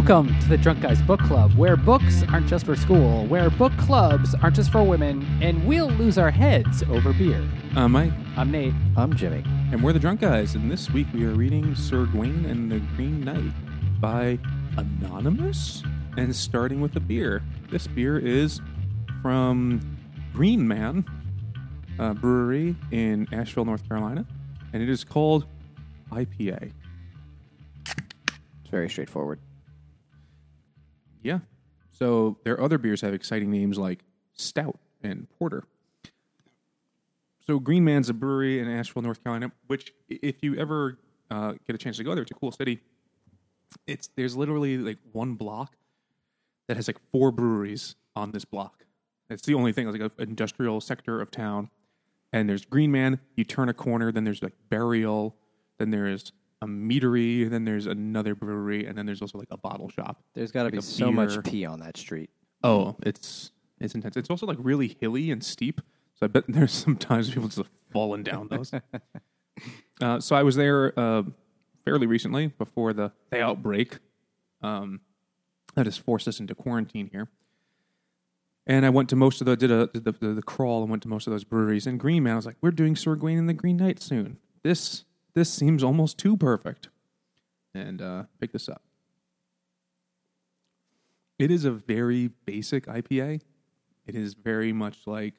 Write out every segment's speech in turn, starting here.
Welcome to the Drunk Guys Book Club, where books aren't just for school, where book clubs aren't just for women, and we'll lose our heads over beer. I'm Mike. I'm Nate. I'm Jimmy. And we're the Drunk Guys, and this week we are reading Sir Gawain and the Green Knight by Anonymous, and starting with a beer. This beer is from Green Man Brewery in Asheville, North Carolina, and it is called IPA. It's very straightforward. Yeah. So their other beers have exciting names like Stout and Porter. So Green Man's a brewery in Asheville, North Carolina, which if you ever get a chance to go there, it's a cool city. There's literally like one block that has like four breweries on this block. That's the only thing. It's like an industrial sector of town. And there's Green Man. You turn a corner, then there's like Burial. Then there is a meadery, then there's another brewery, and then there's also like a bottle shop. There's got to be so much pee on that street. Oh, it's intense. It's also like really hilly and steep, so I bet there's sometimes people just falling down those. So I was there fairly recently before the outbreak that has forced us into quarantine here, and I went to most of the crawl and went to most of those breweries. And Green Man, I was like, we're doing Sir Gawain and the Green Knight soon. This seems almost too perfect. And pick this up. It is a very basic IPA. It is very much like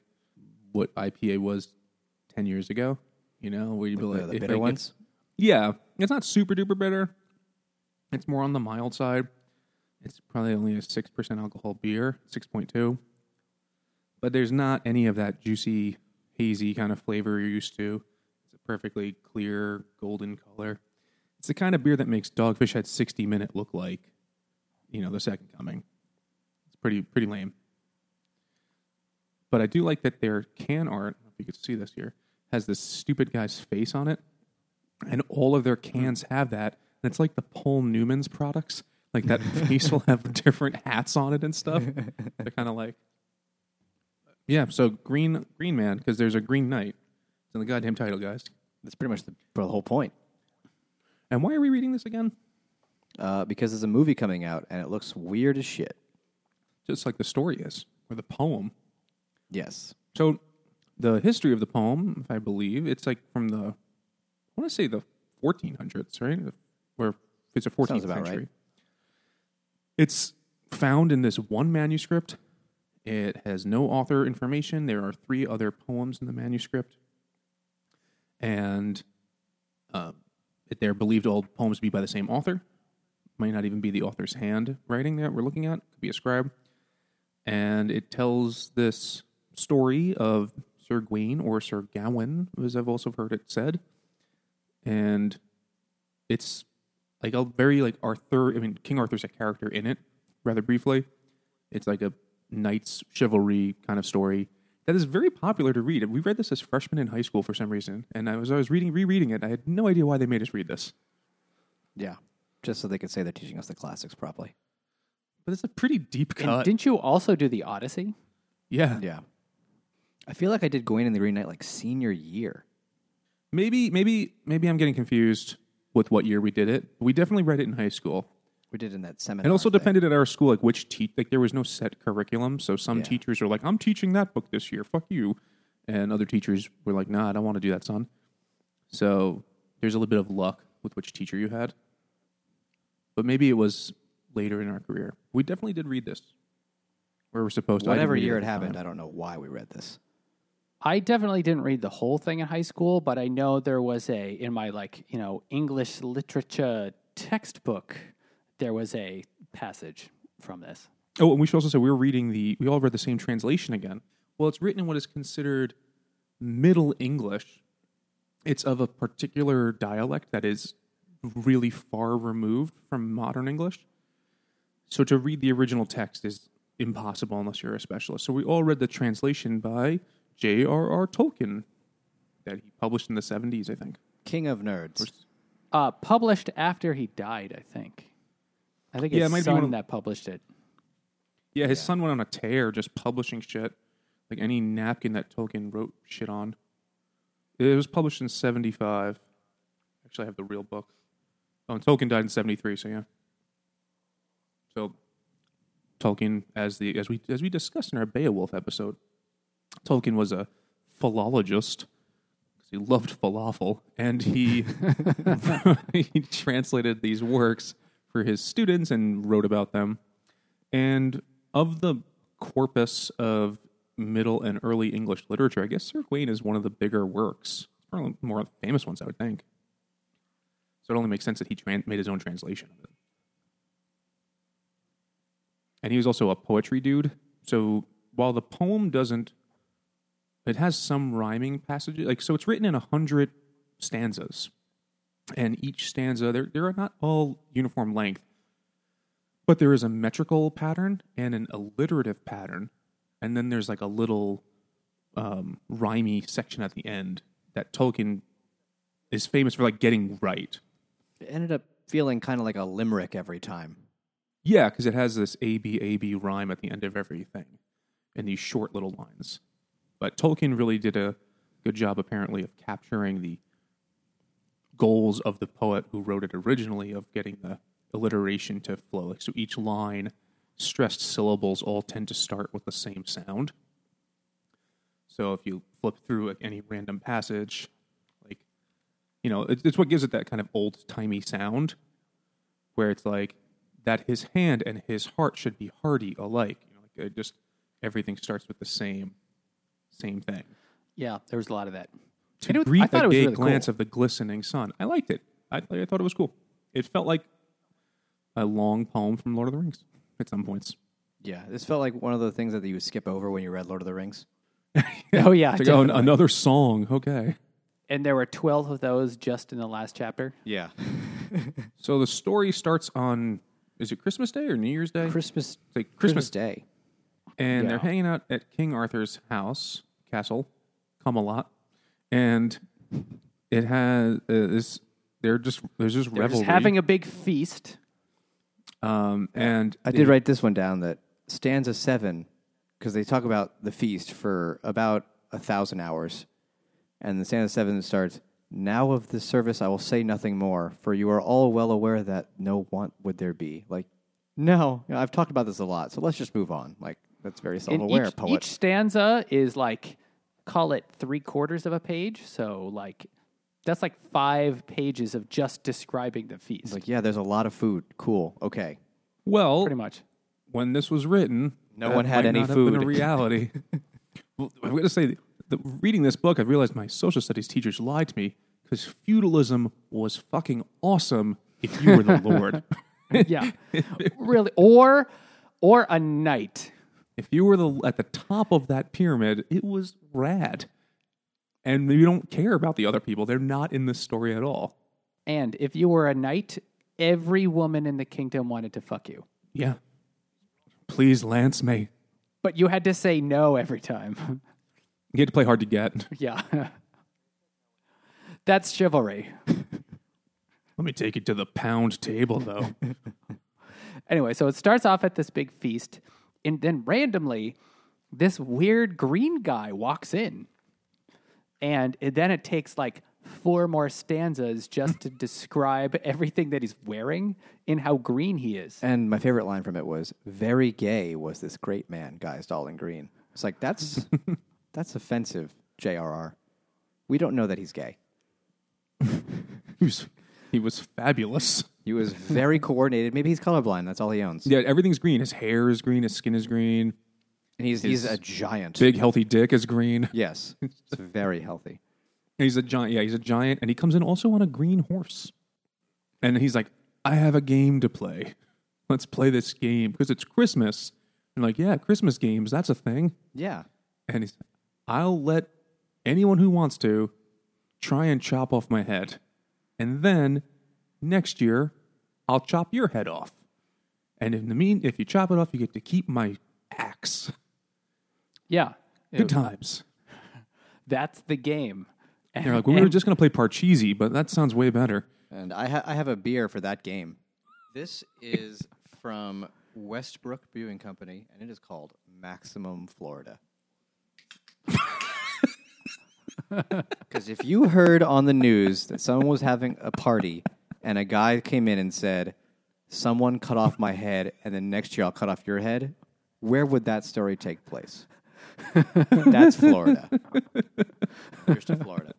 what IPA was 10 years ago. You know, where you'd be like the bitter ones? Yeah. It's not super duper bitter. It's more on the mild side. It's probably only a 6% alcohol beer, 6.2. But there's not any of that juicy, hazy kind of flavor you're used to. Perfectly clear, golden color. It's the kind of beer that makes Dogfish Head 60 Minute look like, you know, the Second Coming. It's pretty lame. But I do like that their can art, I don't know if you could see this here, has this stupid guy's face on it. And all of their cans have that. And it's like the Paul Newman's products. Like that face will have different hats on it and stuff. They're kind of like... Yeah, so Green Man, because there's a Green Knight. It's in the goddamn title, guys. That's pretty much the whole point. And why are we reading this again? Because there's a movie coming out, and it looks weird as shit. Just like the story is, or the poem. Yes. So the history of the poem, if I believe, it's like from the, I want to say the 1400s, right? Or it's a 14th sounds about century. Right. It's found in this one manuscript. It has no author information. There are three other poems in the manuscript. And they're believed all poems to be by the same author. Might not even be the author's hand writing that we're looking at. Could be a scribe. And it tells this story of Sir Gawain, or Sir Gawain, as I've also heard it said. And it's like a very like Arthur. I mean, King Arthur's a character in it, rather briefly. It's like a knight's chivalry kind of story. That is very popular to read. We read this as freshmen in high school for some reason, and I was rereading it. I had no idea why they made us read this. Yeah, just so they could say they're teaching us the classics properly. But it's a pretty deep cut. And didn't you also do the Odyssey? Yeah. Yeah. I feel like I did Gawain and the Green Knight like senior year. Maybe I'm getting confused with what year we did it. We definitely read it in high school. We did in that seminar. It also depended at our school, like which like there was no set curriculum. So some teachers were like, I'm teaching that book this year. Fuck you. And other teachers were like, nah, I don't want to do that, son. So there's a little bit of luck with which teacher you had. But maybe it was later in our career. We definitely did read this. Where we're supposed to. Whatever year it happened, I don't know why we read this. I definitely didn't read the whole thing in high school, but I know there was in my like, you know, English literature textbook, there was a passage from this. Oh, and we should also say we all read the same translation again. Well, it's written in what is considered Middle English. It's of a particular dialect that is really far removed from modern English. So to read the original text is impossible unless you're a specialist. So we all read the translation by J.R.R. Tolkien that he published in the 70s, I think. King of Nerds. Published after he died, I think. I think his son that published it. Yeah, his son went on a tear just publishing shit. Like any napkin that Tolkien wrote shit on. It was published in 75. Actually, I have the real book. Oh, and Tolkien died in 73, so yeah. So Tolkien, as we discussed in our Beowulf episode, Tolkien was a philologist because he loved falafel, and he he translated these works for his students and wrote about them. And of the corpus of Middle and early English literature, I guess Sir Gawain is one of the bigger works. It's probably more famous ones, I would think. So it only makes sense that he made his own translation of it. And he was also a poetry dude. So while the poem doesn't, it has some rhyming passages. Like, so it's written in 100 stanzas. And each stanza, they're not all uniform length. But there is a metrical pattern and an alliterative pattern. And then there's like a little rhymey section at the end that Tolkien is famous for, like, getting right. It ended up feeling kind of like a limerick every time. Yeah, because it has this A-B-A-B rhyme at the end of everything and these short little lines. But Tolkien really did a good job, apparently, of capturing the goals of the poet who wrote it originally, of getting the alliteration to flow. So each line, stressed syllables all tend to start with the same sound. So if you flip through any random passage, like, you know, it's what gives it that kind of old-timey sound where it's like, that his hand and his heart should be hearty alike. You know, like, it just, everything starts with the same thing. Yeah, there was a lot of that. To greet the gay glance of the glistening sun. I liked it. I thought it was cool. It felt like a long poem from Lord of the Rings at some points. Yeah, this felt like one of the things that you would skip over when you read Lord of the Rings. Oh, yeah. Like, oh, another song. Okay. And there were 12 of those just in the last chapter? Yeah. So the story starts on, is it Christmas Day or New Year's Day? Christmas. It's like Christmas Day. And They're hanging out at King Arthur's house, castle, Camelot. And it has this. They're revelry. Just having a big feast. And I did write this one down, that stanza 7, because they talk about the feast for about 1,000 hours, and the stanza 7 starts. Now of this service I will say nothing more, for you are all well aware that no want would there be. Like, no, you know, I've talked about this a lot, so let's just move on. Like, that's very self-aware. Each stanza is like, call it 3/4 of a page, so like that's like 5 pages of just describing the feast. It's like, yeah, there's a lot of food. Cool. Okay. Well, pretty much. When this was written, no one had any food. In reality, well, I'm going to say, reading this book, I realized my social studies teachers lied to me because feudalism was fucking awesome if you were the lord. Yeah, really, or a knight. If you were at the top of that pyramid, it was rad. And you don't care about the other people. They're not in this story at all. And if you were a knight, every woman in the kingdom wanted to fuck you. Yeah. Please lance me. But you had to say no every time. You had to play hard to get. Yeah. That's chivalry. Let me take it to the pound table, though. Anyway, so it starts off at this big feast. And then randomly, this weird green guy walks in. And then it takes like 4 more stanzas just to describe everything that he's wearing and how green he is. And my favorite line from it was, very gay was this great man, guised all in green. It's like, that's offensive, J.R.R. We don't know that he's gay. He was fabulous. He was very coordinated. Maybe he's colorblind. That's all he owns. Yeah, everything's green. His hair is green. His skin is green. And he's a giant. Big, healthy dick is green. Yes. It's very healthy. And he's a giant. Yeah, he's a giant. And he comes in also on a green horse. And he's like, I have a game to play. Let's play this game. Because it's Christmas. And like, yeah, Christmas games, that's a thing. Yeah. And he's, I'll let anyone who wants to try and chop off my head. And then next year, I'll chop your head off. And if you chop it off, you get to keep my axe. Yeah. Good times. That's the game. And they're like, well, we were just going to play Parcheesi, but that sounds way better. And I have a beer for that game. This is from Westbrook Brewing Company, and it is called Maximum Florida. Because if you heard on the news that someone was having a party and a guy came in and said, someone cut off my head, and then next year I'll cut off your head, where would that story take place? That's Florida. Here's to Florida.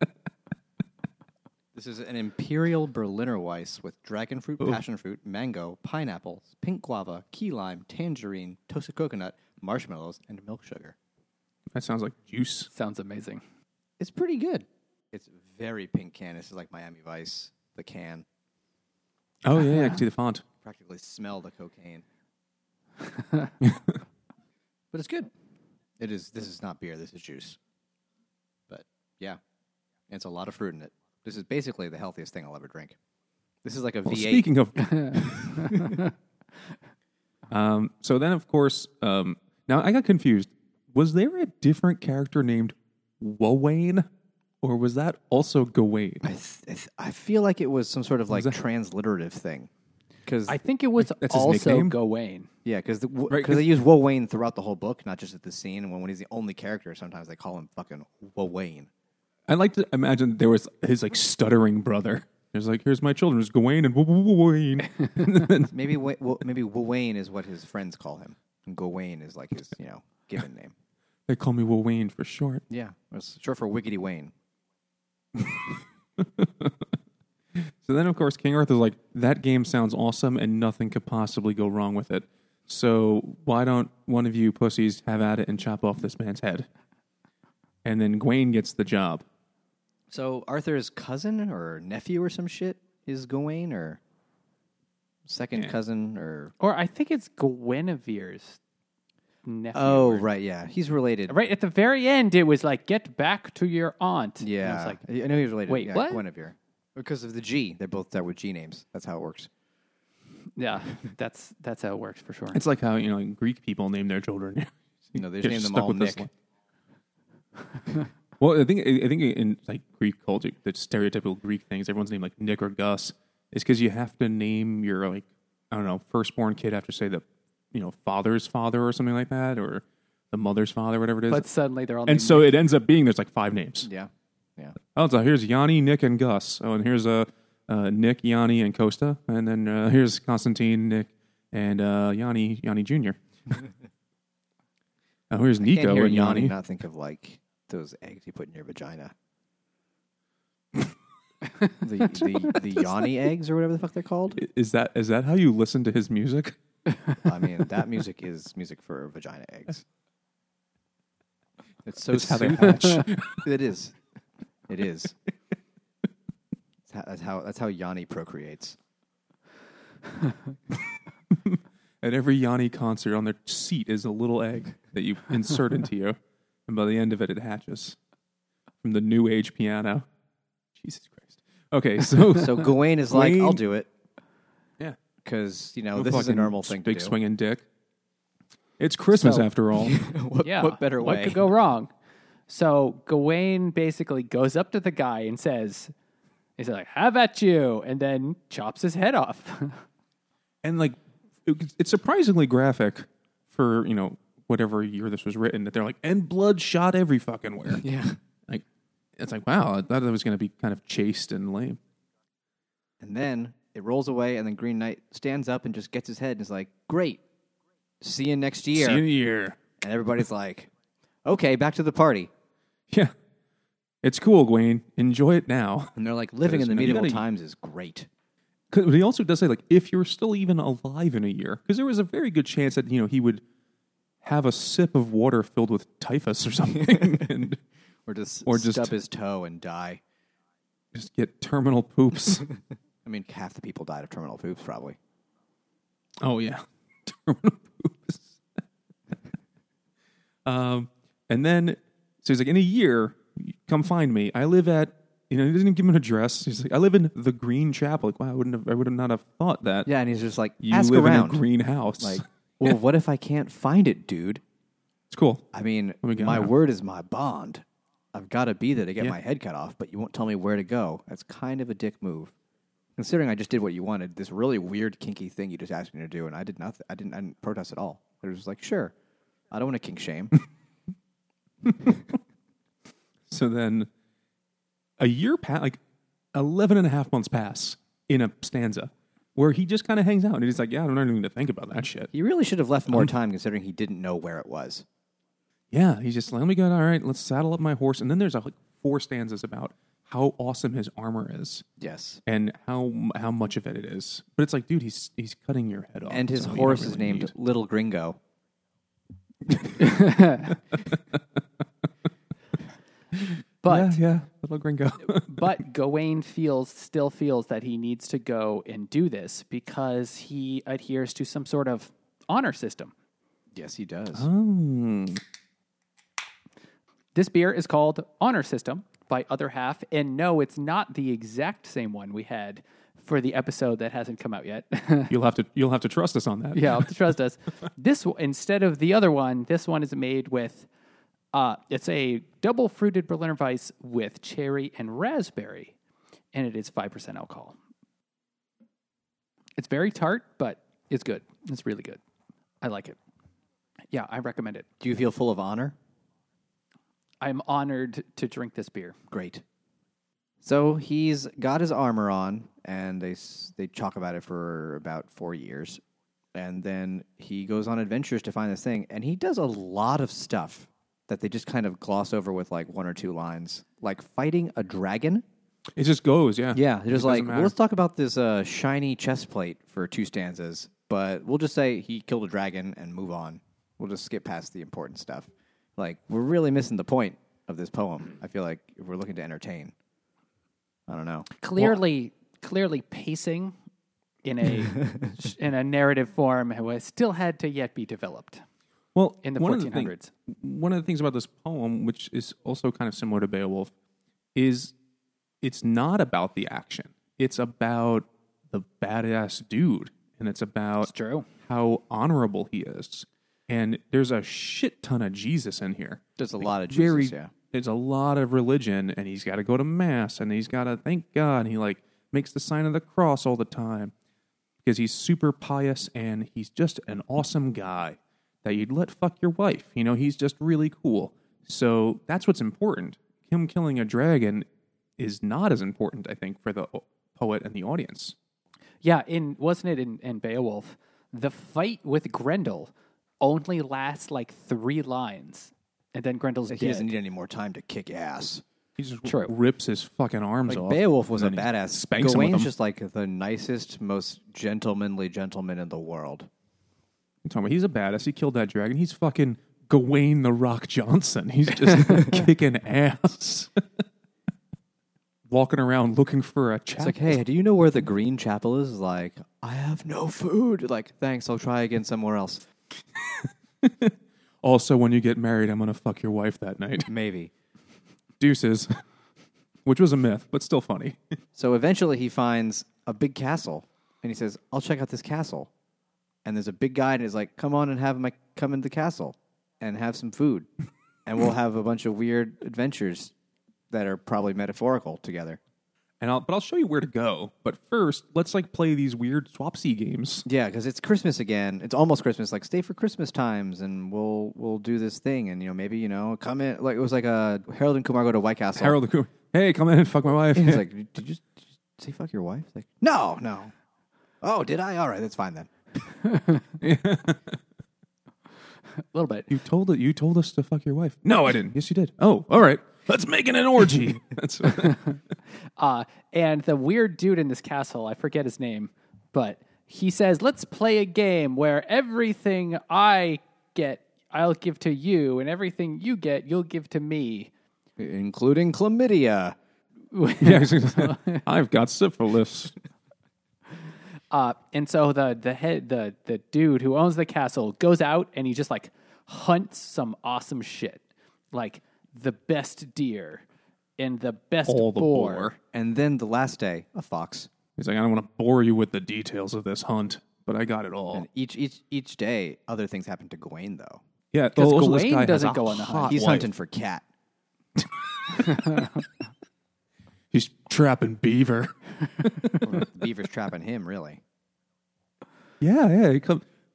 This is an Imperial Berliner Weiss with dragon fruit, passion fruit, mango, pineapple, pink guava, key lime, tangerine, toasted coconut, marshmallows, and milk sugar. That sounds like juice. Sounds amazing. It's pretty good. It's very pink can. This is like Miami Vice, the can. Oh, yeah, I can see the font. Practically smell the cocaine. But it's good. It is. This is not beer. This is juice. But, yeah, and it's a lot of fruit in it. This is basically the healthiest thing I'll ever drink. This is like a V8. Speaking of... so then, of course... now, I got confused. Was there a different character named Wowain? Or was that also Gawain? I feel like it was some sort of like transliterative thing. Cause I think it was also Gawain. Yeah, because they use Wowain throughout the whole book, not just at the scene. And when he's the only character, sometimes they call him fucking Wowain. I like to imagine there was his like stuttering brother. There's like, here's my children. There's Gawain and Wowain. Maybe Wowain is what his friends call him. And Gawain is like his, you know, given name. They call me Wowain for short. Yeah, it's short for Wiggity Wayne. So then, of course, King Arthur's like, that game sounds awesome and nothing could possibly go wrong with it. So why don't one of you pussies have at it and chop off this man's head? And then Gawain gets the job. So Arthur's cousin or nephew or some shit is Gawain, or second cousin, or... Or I think it's Guinevere's nephew. Oh, right, yeah. He's related. Right, at the very end, it was like, get back to your aunt. Yeah. And I was like, I know he was related. Wait, yeah, what? Guinevere. Because of the G. They both start with G names. That's how it works. Yeah, that's how it works, for sure. It's like how, you know, Greek people name their children. You know, they just name them all Nick. Well, I think in like Greek culture, the stereotypical Greek things, everyone's named like Nick or Gus. It's because you have to name your, like, I don't know, firstborn kid after, say, the, you know, father's father or something like that, or the mother's father, whatever it is. But suddenly they're all named. And so Nick. It ends up being there's like five names. Yeah. Yeah. Oh, so here's Yanni, Nick, and Gus. Oh, and here's Nick, Yanni, and Costa. And then here's Constantine, Nick, and Yanni Jr. Oh, here's Nico and Yanni. Not think of like those eggs you put in your vagina. the Yanni eggs or whatever the fuck they're called. Is that how you listen to his music? I mean, that music is music for vagina eggs. It's how they hatch. It is. That's how Yanni procreates. At every Yanni concert, on their seat is a little egg that you insert into you, and by the end of it, it hatches from the New Age piano. Jesus Christ. Okay, so Gawain is like, I'll do it. Yeah, because you know this is a normal thing. Big to do. Swinging dick. It's Christmas after all. What better way? What could go wrong? So Gawain basically goes up to the guy and says, he's like, have at you, and then chops his head off. And like, it's surprisingly graphic for, you know, whatever year this was written, that they're like, and blood shot every fucking where. Yeah. Like, it's like, wow, I thought it was going to be kind of chaste and lame. And then it rolls away, and then Green Knight stands up and just gets his head and is like, great, see you next year. See you in a year. And everybody's like... Okay, back to the party. Yeah. It's cool, Gawain. Enjoy it now. And they're like, living in the medieval times is great. But he also does say, like, if you're still even alive in a year, because there was a very good chance that, you know, he would have a sip of water filled with typhus or something. or just stub his toe and die. Just get terminal poops. I mean, half the people died of terminal poops, probably. Oh, yeah. Terminal poops. And then, so he's like, in a year, come find me. I live at, you know, he doesn't even give him an address. He's like, I live in the Green Chapel. Like, wow, I would not have thought that. Yeah, and he's just like, you ask live around. In a green house. Like, well, what if I can't find it, dude? It's cool. I mean, my word is my bond. I've got to be there to get my head cut off, but you won't tell me where to go. That's kind of a dick move. Considering I just did what you wanted, this really weird, kinky thing you just asked me to do, and I did nothing. I didn't protest at all. It was like, sure. I don't want to kink shame. So then a year pass, like 11 and a half months pass in a stanza. where he just kind of hangs out and he's like, yeah, I don't even need to think about that shit. He really should have left more time considering he didn't know where it was. Yeah, he's just like, let me go, all right, let's saddle up my horse. And then there's like 4 stanzas about how awesome his armor is. Yes. And how much of it is. But it's like, dude, he's cutting your head off. And his horse is named Little Gringo. But yeah, Little Gringo. But Gawain still feels that he needs to go and do this because he adheres to some sort of honor system. Yes, he does. Oh. This beer is called Honor System by Other Half, and no, it's not the exact same one we had for the episode that hasn't come out yet. You'll have to trust us on that. Yeah, you'll have to trust us. This, instead of the other one, this one is made with, it's a double-fruited Berliner Weiss with cherry and raspberry, and it is 5% alcohol. It's very tart, but it's good. It's really good. I like it. Yeah, I recommend it. Do you feel full of honor? I'm honored to drink this beer. Great. So he's got his armor on, and they talk about it for about 4 years. And then he goes on adventures to find this thing, and he does a lot of stuff that they just kind of gloss over with like 1 or 2 lines, like fighting a dragon. It just goes, yeah. Yeah, they're just like, well, let's talk about this shiny chest plate for 2 stanzas, but we'll just say he killed a dragon and move on. We'll just skip past the important stuff. Like, we're really missing the point of this poem, I feel like, if we're looking to entertain. I don't know. Clearly pacing in a in a narrative form was still had to yet be developed. Well, in the 1400s. One of the things about this poem, which is also kind of similar to Beowulf, is it's not about the action. It's about the badass dude, and it's about how honorable he is. And there's a shit ton of Jesus in here. There's a lot of Jesus, yeah. There's a lot of religion, and he's got to go to Mass, and he's got to thank God, and he like makes the sign of the cross all the time because he's super pious, and he's just an awesome guy that you'd let fuck your wife. You know, he's just really cool. So that's what's important. Him killing a dragon is not as important, I think, for the poet and the audience. Yeah, wasn't it in Beowulf, the fight with Grendel only lasts like 3 lines, and then Grendel's dead. He doesn't need any more time to kick ass. He just rips his fucking arms off. Beowulf was a badass. Gawain's just like the nicest, most gentlemanly gentleman in the world. You're talking about, he's a badass. He killed that dragon. He's fucking Gawain the Rock Johnson. He's just kicking ass. Walking around looking for a chapel. It's like, hey, do you know where the Green Chapel is? Like, I have no food. Like, thanks, I'll try again somewhere else. Also, when you get married, I'm gonna fuck your wife that night. Maybe. Deuces. Which was a myth, but still funny. So eventually he finds a big castle, and he says, I'll check out this castle. And there's a big guy, and he's like, come on and come into the castle and have some food. And we'll have a bunch of weird adventures that are probably metaphorical together. But I'll show you where to go. But first, let's like play these weird swapsy games. Yeah, because it's Christmas again. It's almost Christmas. Like, stay for Christmas times, and we'll do this thing. And maybe come in. Like, it was like a Harold and Kumar go to White Castle. Harold and Kumar, hey, come in and fuck my wife. And he's like, did you say fuck your wife? Like, no. Oh, did I? All right, that's fine then. A little bit. You told us to fuck your wife. No, I didn't. Yes, you did. Oh, all right. Let's make it an orgy. That's and the weird dude in this castle, I forget his name, but he says, let's play a game where everything I get, I'll give to you, and everything you get, you'll give to me. Including chlamydia. I've got syphilis. And so the dude who owns the castle goes out and he just like hunts some awesome shit. Like the best deer and the best boar. And then the last day, a fox. He's like, I don't want to bore you with the details of this hunt, but I got it all. And each day, other things happen to Gawain, though. Yeah, because Gawain doesn't go on the hunt. He's hunting for cat. He's trapping beaver. Beaver's trapping him, really. Yeah.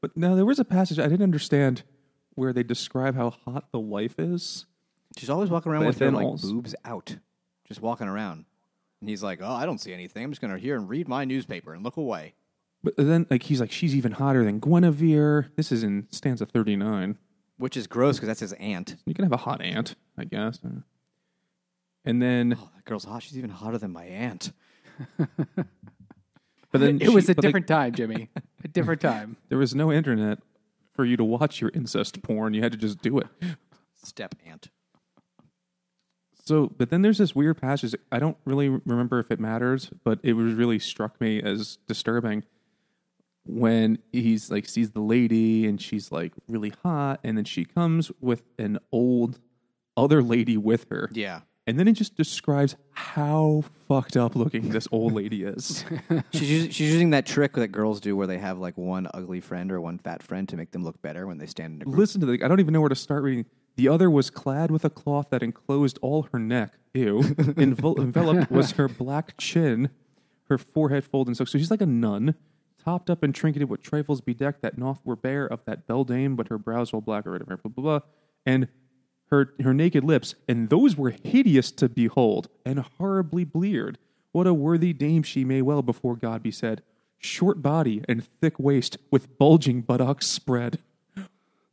But now there was a passage I didn't understand where they describe how hot the wife is. She's always walking around with her boobs out, just walking around. And he's like, oh, I don't see anything. I'm just going to here and read my newspaper and look away. But then, like, he's like, she's even hotter than Guinevere. This is in stanza 39. Which is gross, because that's his aunt. You can have a hot aunt, I guess. And then... oh, that girl's hot. She's even hotter than my aunt. But then it was a different time, Jimmy. A different time. There was no internet for you to watch your incest porn. You had to just do it. Step aunt. So, but then there's this weird passage. I don't really remember if it matters, but it was really struck me as disturbing when he's like sees the lady and she's like really hot, and then she comes with an old other lady with her. Yeah. And then it just describes how fucked up looking this old lady is. She's using that trick that girls do where they have like one ugly friend or one fat friend to make them look better when they stand in a group. Listen to the, I don't even know where to start reading. The other was clad with a cloth that enclosed all her neck. Ew. Enveloped was her black chin, her forehead folded. So she's like a nun, topped up and trinketed with trifles bedecked that naught were bare of that beldame, but her brows all black or whatever, blah, blah, blah, blah. And... Her naked lips, and those were hideous to behold, and horribly bleared. What a worthy dame she may well before God be said. Short body and thick waist, with bulging buttocks spread.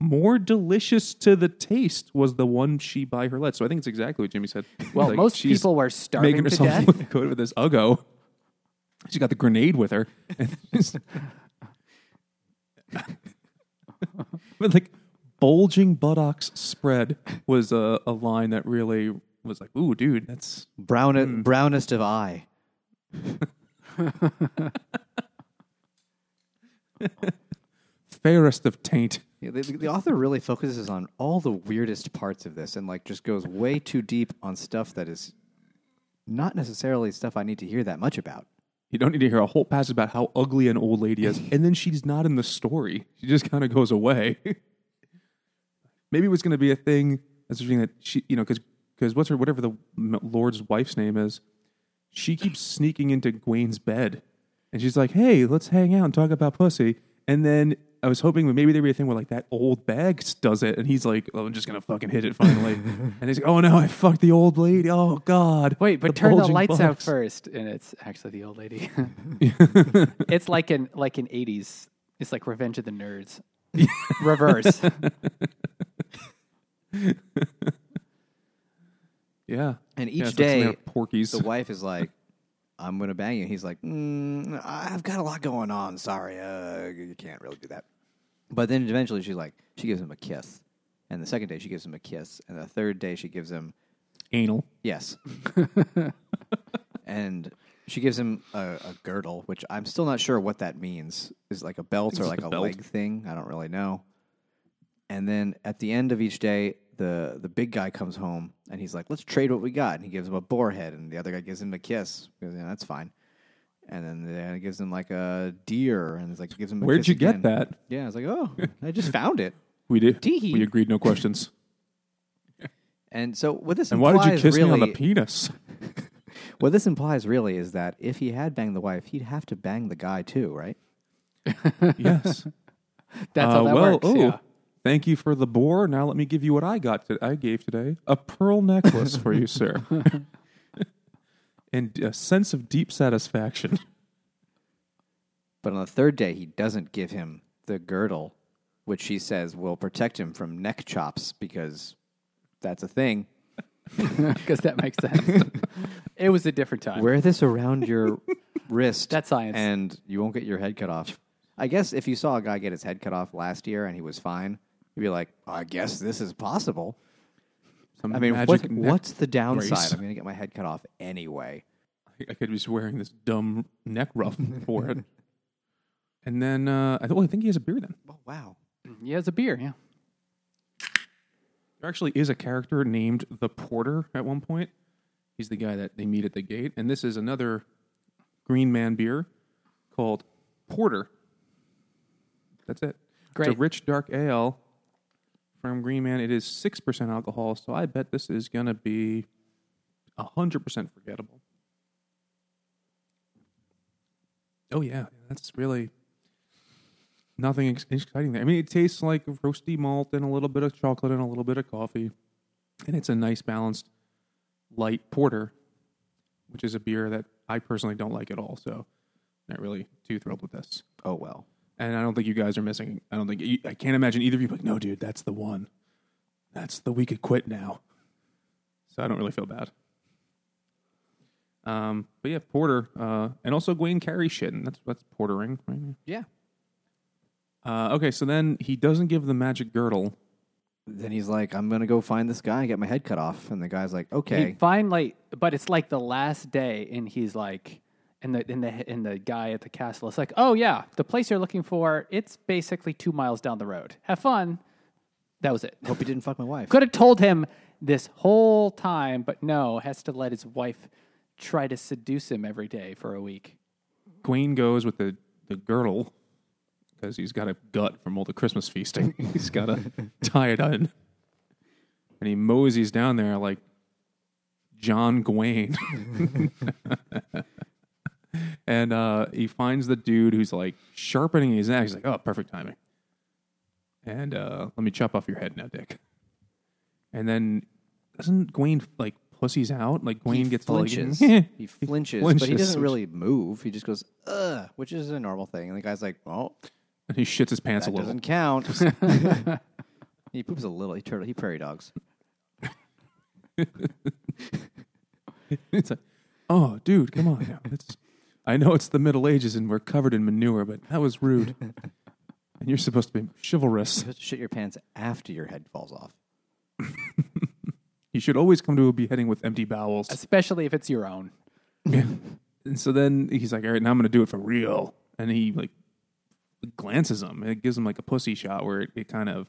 More delicious to the taste was the one she by her led. So I think it's exactly what Jimmy said. Well, like, most people were starving making herself to death. Look good with this Uggo. She got the grenade with her. But like... bulging buttocks spread was a line that really was like, ooh, dude, that's... Brownest of eye. Fairest of taint. Yeah, the author really focuses on all the weirdest parts of this and like just goes way too deep on stuff that is not necessarily stuff I need to hear that much about. You don't need to hear a whole passage about how ugly an old lady is, and then she's not in the story. She just kind of goes away. Maybe it was going to be a thing. That's interesting that she, you know, because what's her, whatever the Lord's wife's name is, she keeps sneaking into Gawain's bed, and she's like, "Hey, let's hang out and talk about pussy." And then I was hoping maybe there'd be a thing where like that old bag does it, and he's like, "Oh, I'm just gonna fucking hit it finally," and he's like, "Oh no, I fucked the old lady. Oh God, wait, but turn the lights out first." And it's actually the old lady. It's like an 80s. It's like Revenge of the Nerds, reverse. Yeah. And each day, the wife is like, I'm going to bang you. He's like, I've got a lot going on. Sorry. You can't really do that. But then eventually she gives him a kiss. And the second day she gives him a kiss. And the third day she gives him... anal. Yes. And she gives him a girdle, which I'm still not sure what that means. Is like a belt or like a leg thing? I don't really know. And then at the end of each day, the big guy comes home, and he's like, let's trade what we got. And he gives him a boar head, and the other guy gives him a kiss. He goes, yeah, that's fine. And then he gives him like a deer, and he's like, gives him a kiss. Where'd you get that? Yeah, I was like, oh, I just found it. We did. Tee-hee. We agreed, no questions. And so what this implies really... and why did you kiss me on the penis? What this implies really is that if he had banged the wife, he'd have to bang the guy too, right? Yes. That's how that works, oh. Yeah. Thank you for the boar. Now let me give you what I got. I gave today a pearl necklace for you, sir, and a sense of deep satisfaction. But on the third day, he doesn't give him the girdle, which she says will protect him from neck chops because that's a thing. Because that makes sense. It was a different time. Wear this around your wrist. That's science, and you won't get your head cut off. I guess if you saw a guy get his head cut off last year and he was fine. You'd be like, I guess this is possible. I mean, what's the downside? Brace. I'm going to get my head cut off anyway. I could be wearing this dumb neck ruff for it. And then, I think he has a beer then. Oh, wow. He has a beer, yeah. There actually is a character named the Porter at one point. He's the guy that they meet at the gate. And this is another Green Man beer called Porter. That's it. Great. It's a rich dark ale. From Green Man, it is 6% alcohol, so I bet this is going to be 100% forgettable. Oh, yeah. That's really nothing exciting there. I mean, it tastes like roasty malt and a little bit of chocolate and a little bit of coffee, and it's a nice, balanced, light porter, which is a beer that I personally don't like at all, so not really too thrilled with this. Oh, well. And I don't think you guys are missing. I can't imagine either of you like, no, dude, that's the one. That's the we could quit now. So I don't really feel bad. But yeah, Porter, and also Gwen Carey shit, and that's portering, right? Yeah. Okay, so then he doesn't give the magic girdle. Then he's like, I'm going to go find this guy and get my head cut off. And the guy's like, okay. But it's like the last day, and he's like, and the guy at the castle is like, oh yeah, the place you're looking for, it's basically 2 miles down the road. Have fun. That was it. Hope you didn't fuck my wife. Could have told him this whole time, but no, has to let his wife try to seduce him every day for a week. Gawain goes with the girdle. Because he's got a gut from all the Christmas feasting. He's got to tie it in. And he moseys down there like John Gawain. And he finds the dude who's like sharpening his axe. He's like, oh, perfect timing. And let me chop off your head now, Dick. And then doesn't Gawain like pussies out? Like Gawain gets flinches. He flinches, but he doesn't really move. He just goes, ugh, which is a normal thing. And the guy's like, well... And he shits his pants a little. That doesn't count. He poops a little. He prairie dogs. It's like, oh, dude, come on now. I know it's the Middle Ages and we're covered in manure, but that was rude. And you're supposed to be chivalrous. You're supposed to shit your pants after your head falls off. You should always come to a beheading with empty bowels. Especially if it's your own. Yeah. And so then he's like, all right, now I'm going to do it for real. And he, like, glances him, and it gives him like a pussy shot where it kind of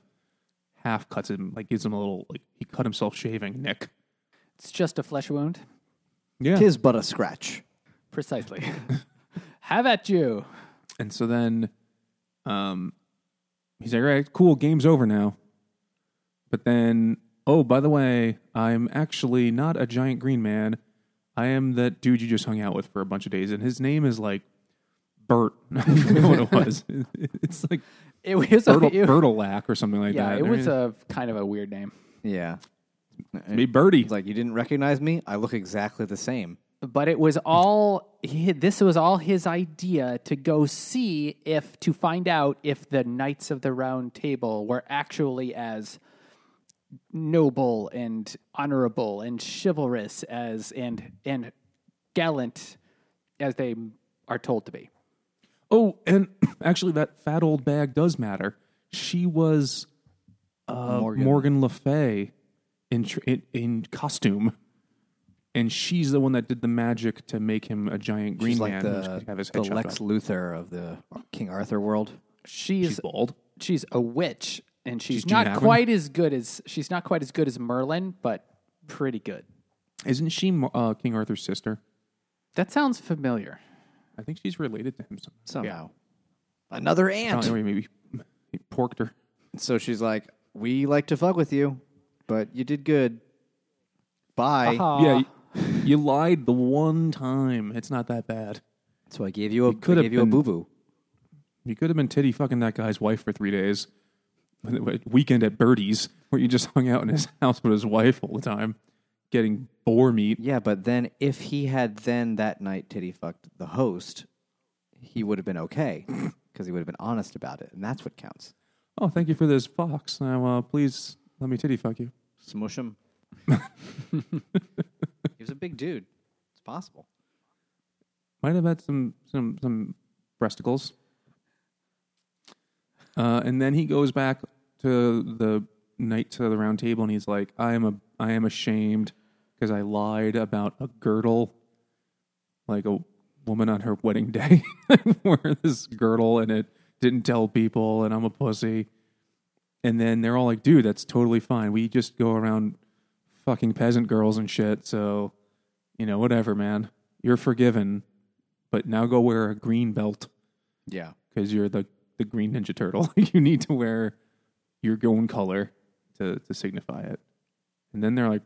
half cuts him, like gives him a little, like he cut himself shaving, Nick. It's just a flesh wound. Yeah. 'Tis but a scratch. Precisely. Have at you. And so then he's like, all right, cool, game's over now. But then, oh, by the way, I'm actually not a giant green man. I am that dude you just hung out with for a bunch of days, and his name is like Bert. I don't know what it was. It's like Bertilak or something like that. Yeah, it was a kind of a weird name. Yeah. Be Birdie. It's like, you didn't recognize me? I look exactly the same. But it was all, this was all his idea to go see if, to find out if the Knights of the Round Table were actually as noble and honorable and chivalrous as, and gallant as they are told to be. Oh, and actually, that fat old bag does matter. She was Morgan Le Fay in costume, and she's the one that did the magic to make him a giant green man. She's like the Lex Luthor of the King Arthur world. She's bald. She's a witch, and she's not quite as good as Merlin, but pretty good. Isn't she King Arthur's sister? That sounds familiar. I think she's related to him somehow. Yeah. Another aunt. Maybe he porked her. So she's like, we like to fuck with you, but you did good. Bye. Uh-huh. Yeah, you lied the one time. It's not that bad. So I gave you a boo-boo. You could have been titty fucking that guy's wife for 3 days. A weekend at Birdie's, where you just hung out in his house with his wife all the time. Getting boar meat. Yeah, but then if he had that night titty fucked the host, he would have been okay because he would have been honest about it, and that's what counts. Oh, thank you for this fox. Now, please let me titty fuck you. Smush him. He was a big dude. It's possible. Might have had some breasticles. And then he goes back to the Knight to the Round Table, and he's like, I am ashamed because I lied about a girdle, like a woman on her wedding day wore this girdle and it didn't tell people, and I'm a pussy. And then they're all like, dude, that's totally fine. We just go around fucking peasant girls and shit. So, you know, whatever, man. You're forgiven, but now go wear a green belt. Yeah. Because you're the green Ninja Turtle. You need to wear your own color to signify it. And then they're like,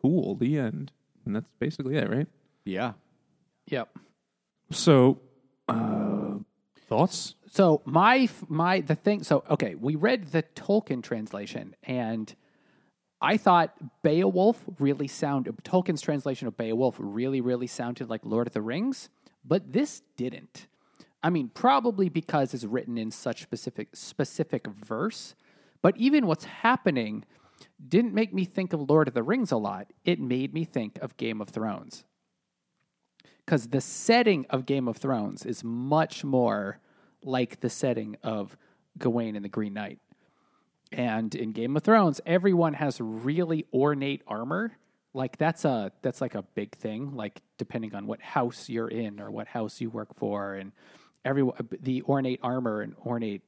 cool, the end. And that's basically it, right? Yeah. Yep. So, thoughts? So, okay, we read the Tolkien translation, and I thought Tolkien's translation of Beowulf really, really sounded like Lord of the Rings. But this didn't. I mean, probably because it's written in such specific verse. But even what's happening didn't make me think of Lord of the Rings a lot. It made me think of Game of Thrones. Because the setting of Game of Thrones is much more like the setting of Gawain and the Green Knight. And in Game of Thrones, everyone has really ornate armor. Like that's like a big thing, like depending on what house you're in or what house you work for, and everyone, the ornate armor and ornate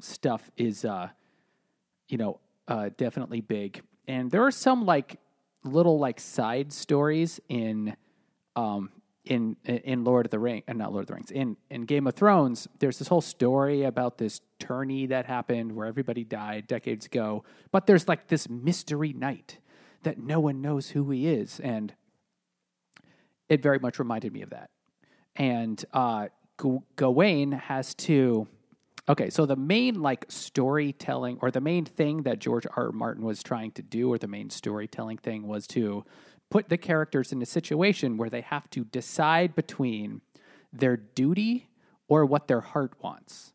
stuff is definitely big. And there are some like little like side stories in Lord of the Rings, and not Lord of the Rings, in Game of Thrones. There's this whole story about this tourney that happened where everybody died decades ago, but there's like this mystery knight that no one knows who he is, and it very much reminded me of that. And Gawain has to... Okay, so the main like storytelling, or the main thing that George R.R. Martin was trying to do, or the main storytelling thing, was to put the characters in a situation where they have to decide between their duty or what their heart wants.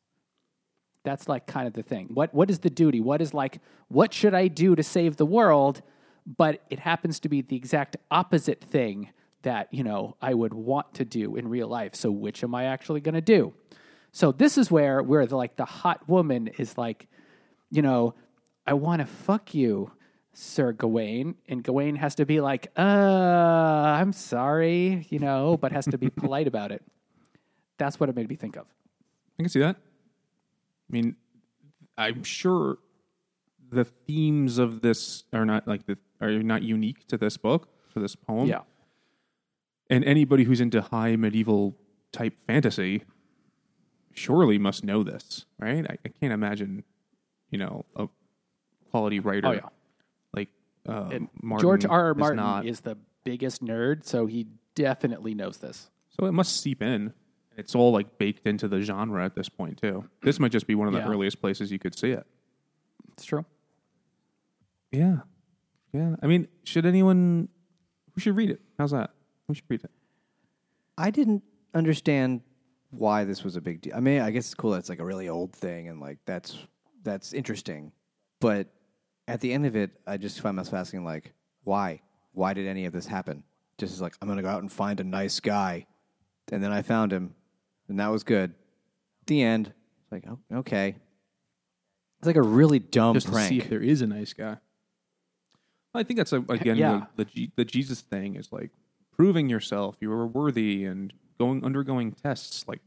That's like kind of the thing. What is the duty? What is like, what should I do to save the world? But it happens to be the exact opposite thing that, you know, I would want to do in real life. So which am I actually going to do? So this is where the, like the hot woman is like, you know, I want to fuck you, Sir Gawain. And Gawain has to be like, I'm sorry, you know, but has to be polite about it. That's what it made me think of. I can see that. I mean, I'm sure the themes of this are not unique to this book, to this poem. Yeah. And anybody who's into high medieval type fantasy surely must know this, right? I can't imagine, you know, a quality writer like Martin. George R.R. Martin is the biggest nerd, so he definitely knows this. So it must seep in. It's all like baked into the genre at this point too. This might just be one of the earliest places you could see it. It's true. Yeah. Yeah. I mean, who should read it? How's that? Who should read it? I didn't understand why this was a big deal. I mean, I guess it's cool that it's like a really old thing and like that's interesting. But at the end of it, I just find myself asking like, why? Why did any of this happen? Just as like, I'm going to go out and find a nice guy. And then I found him. And that was good. The end. It's like, oh, okay. It's like a really dumb just prank. Just to see if there is a nice guy. I think that's, the Jesus thing is like proving yourself, you are worthy, and undergoing tests like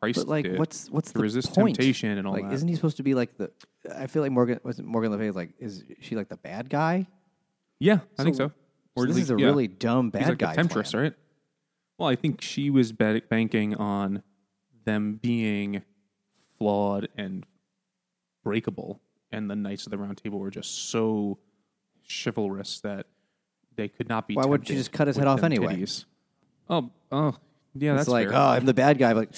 Christ but like, did. What's to the resist point? Temptation and all like, that. Isn't he supposed to be like the? I feel like Morgan Le Fay is she like the bad guy? Yeah, I think so. Or so this is a really dumb bad guy. The temptress, right? Well, I think she was banking on them being flawed and breakable, and the Knights of the Round Table were just so chivalrous that they could not be. Why wouldn't you just cut his head off anyway? Titties. Oh, yeah, it's that's like, fair. Oh, I'm the bad guy, but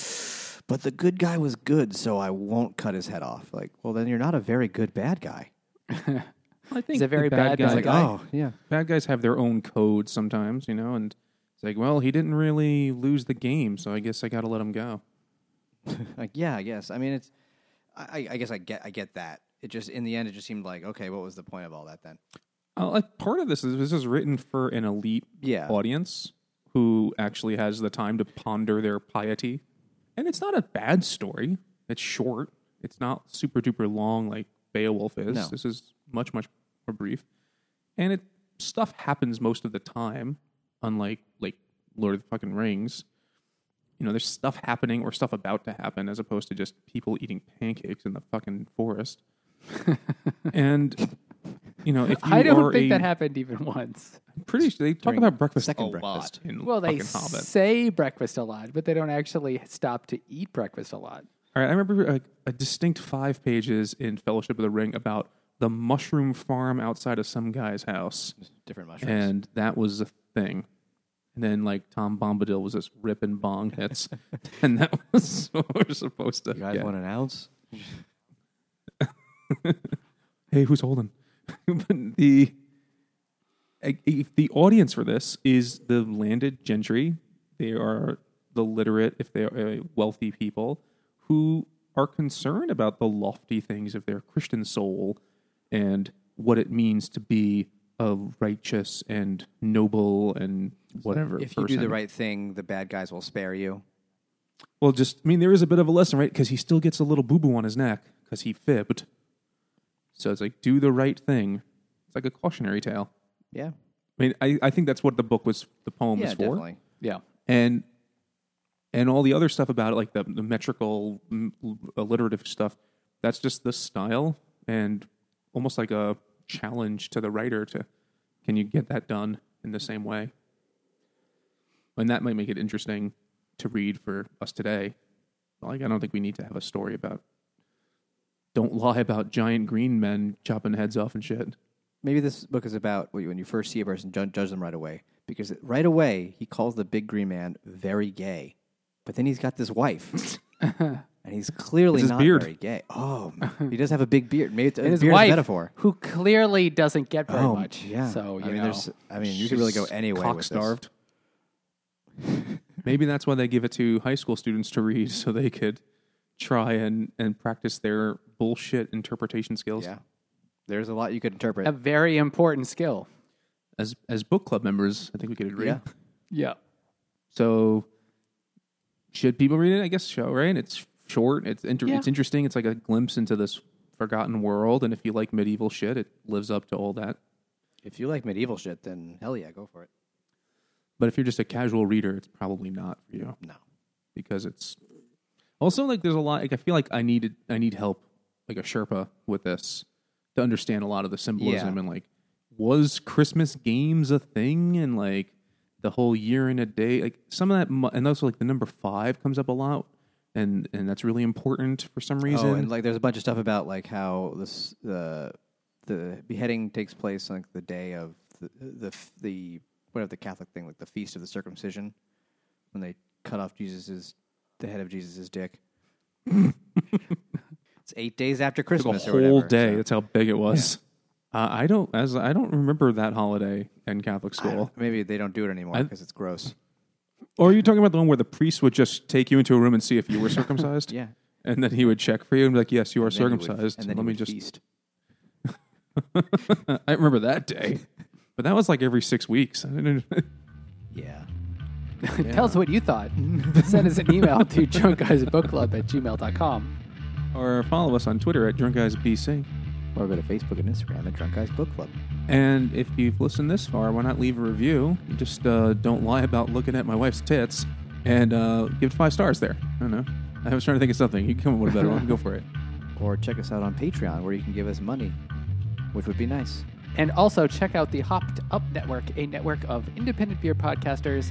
the good guy was good, so I won't cut his head off. Like, well, then you're not a very good bad guy. I think he's a very bad guy. Like, oh, yeah, bad guys have their own code sometimes, you know, and it's like, well, he didn't really lose the game, so I guess I got to let him go. Like, yeah, I guess. I mean, it's. I guess I get that. It just in the end, it just seemed like, okay, what was the point of all that then? Part of this is written for an elite audience who actually has the time to ponder their piety, and it's not a bad story. It's short. It's not super duper long like Beowulf is. No. This is much much more brief, and stuff happens most of the time. Unlike like Lord of the fucking Rings. You know, there's stuff happening or stuff about to happen as opposed to just people eating pancakes in the fucking forest. And, you know, I don't think that happened even once. I'm pretty sure they talk about breakfast a lot. Well, they say breakfast a lot, but they don't actually stop to eat breakfast a lot. All right, I remember a distinct 5 pages in Fellowship of the Ring about the mushroom farm outside of some guy's house. Different mushrooms. And that was a thing. And then, like, Tom Bombadil was just ripping bong hits. And that was what we're supposed to. You guys want an ounce? Hey, who's holding? But the audience for this is the landed gentry. They are the literate, if they're wealthy people, who are concerned about the lofty things of their Christian soul and what it means to be a righteous and noble and whatever. If you do the right thing, the bad guys will spare you. Well, there is a bit of a lesson, right? Because he still gets a little boo-boo on his neck because he fibbed. So it's like, do the right thing. It's like a cautionary tale. Yeah. I think that's what the book was, the poem was for. Yeah, definitely. Yeah. And all the other stuff about it, like the metrical, alliterative stuff, that's just the style and almost like a challenge to the writer to, can you get that done in the same way? And that might make it interesting to read for us today. Like, I don't think we need to have a story about, don't lie about giant green men chopping heads off and shit. Maybe this book is about when you first see a person, judge them right away. Because right away, he calls the big green man very gay. But then he's got this wife. And he's clearly not beard. Very gay. Oh, man. He does have a big beard. Maybe it's a beard wife, metaphor. Who clearly doesn't get very much. Yeah. So, you could really go any way with starved. This. Maybe that's why they give it to high school students to read, so they could try and practice their bullshit interpretation skills. Yeah. There's a lot you could interpret. A very important skill. As book club members, I think we could agree. Yeah. So, should people read it? I guess so, right? It's short. It's interesting. It's like a glimpse into this forgotten world. And if you like medieval shit, it lives up to all that. If you like medieval shit, then hell yeah, go for it. But if you're just a casual reader, it's probably not for you. No. Because it's... Also, like, there's a lot... Like, I feel like I need help, like a Sherpa, with this to understand a lot of the symbolism and, like, was Christmas games a thing? And, like, the whole year in a day. Like, some of that... And also, like, the number 5 comes up a lot, and that's really important for some reason. Oh, and, like, there's a bunch of stuff about, like, how this the beheading takes place on, like, the day of the whatever the Catholic thing, like the Feast of the Circumcision, when they cut off the head of Jesus' dick. It's 8 days after Christmas or whatever. The whole day. So. That's how big it was. Yeah. I don't remember that holiday in Catholic school. Maybe they don't do it anymore because it's gross. Or are you talking about the one where the priest would just take you into a room and see if you were circumcised? Yeah. And then he would check for you and be like, yes, you are circumcised. And then let me just feast. I remember that day. But that was like every 6 weeks. Yeah. Tell us what you thought. Send us an email to drunkguysbookclub@gmail.com. Or follow us on Twitter @drunkguysbc. Or go to Facebook and Instagram @drunkguysbookclub. And if you've listened this far, why not leave a review? Just don't lie about looking at my wife's tits. And give it 5 stars there. I don't know. I was trying to think of something. You can come up with a better one. Go for it. Or check us out on Patreon, where you can give us money, which would be nice. And also check out the Hopped Up Network, a network of independent beer podcasters.